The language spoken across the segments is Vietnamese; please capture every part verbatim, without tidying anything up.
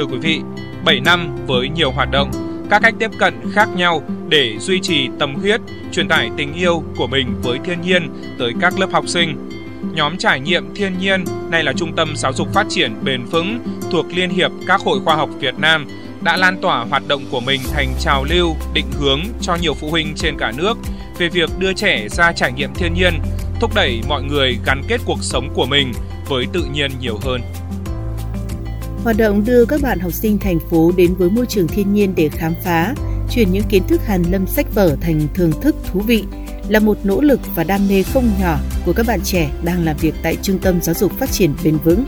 thưa quý vị, bảy năm với nhiều hoạt động, các cách tiếp cận khác nhau để duy trì tâm huyết, truyền tải tình yêu của mình với thiên nhiên tới các lớp học sinh. Nhóm trải nghiệm thiên nhiên này là Trung tâm Giáo dục Phát triển Bền Vững thuộc Liên hiệp các hội khoa học Việt Nam đã lan tỏa hoạt động của mình thành trào lưu, định hướng cho nhiều phụ huynh trên cả nước về việc đưa trẻ ra trải nghiệm thiên nhiên, thúc đẩy mọi người gắn kết cuộc sống của mình với tự nhiên nhiều hơn. Hoạt động đưa các bạn học sinh thành phố đến với môi trường thiên nhiên để khám phá, chuyển những kiến thức hàn lâm sách vở thành thưởng thức thú vị là một nỗ lực và đam mê không nhỏ của các bạn trẻ đang làm việc tại Trung tâm Giáo dục Phát triển Bền Vững.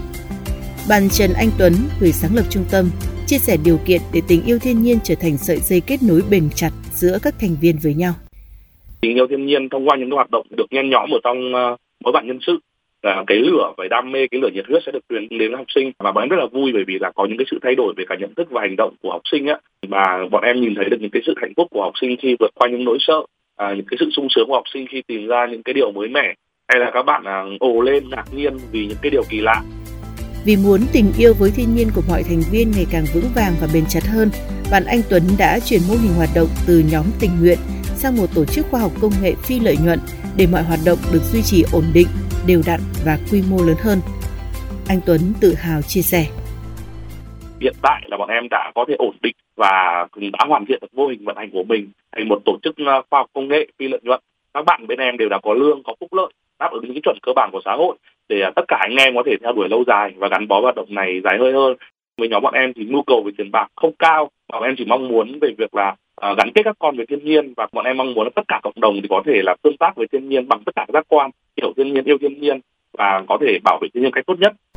Bạn Trần Anh Tuấn, người sáng lập trung tâm, chia sẻ điều kiện để tình yêu thiên nhiên trở thành sợi dây kết nối bền chặt giữa các thành viên với nhau. Tình yêu thiên nhiên thông qua những hoạt động được nhen nhóm ở trong mỗi bạn nhân sự, là cái lửa về đam mê, cái lửa nhiệt huyết sẽ được truyền đến học sinh, và bọn em rất là vui bởi vì là có những cái sự thay đổi về cả nhận thức và hành động của học sinh á, và bọn em nhìn thấy được những cái sự hạnh phúc của học sinh khi vượt qua những nỗi sợ, à, những cái sự sung sướng của học sinh khi tìm ra những cái điều mới mẻ, hay là các bạn à, ồ lên ngạc nhiên vì những cái điều kỳ lạ. Vì muốn tình yêu với thiên nhiên của mọi thành viên ngày càng vững vàng và bền chặt hơn, bạn Anh Tuấn đã chuyển mô hình hoạt động từ nhóm tình nguyện sang một tổ chức khoa học công nghệ phi lợi nhuận để mọi hoạt động được duy trì ổn định, đều đặn và quy mô lớn hơn. Anh Tuấn tự hào chia sẻ. Hiện tại là bọn em đã có thể ổn định và đã hoàn thiện được mô hình vận hành của mình thành một tổ chức khoa học công nghệ phi lợi nhuận. Các bạn bên em đều đã có lương, có phúc lợi, đáp ứng những chuẩn cơ bản của xã hội để tất cả anh em có thể theo đuổi lâu dài và gắn bó hoạt động này dài hơi hơn. Với nhóm bọn em thì nhu cầu về tiền bạc không cao, bọn em chỉ mong muốn về việc là gắn kết các con với thiên nhiên, và bọn em mong muốn là tất cả cộng đồng thì có thể là tương tác với thiên nhiên bằng tất cả các giác quan, hiểu thiên nhiên, yêu thiên nhiên và có thể bảo vệ thiên nhiên cách tốt nhất.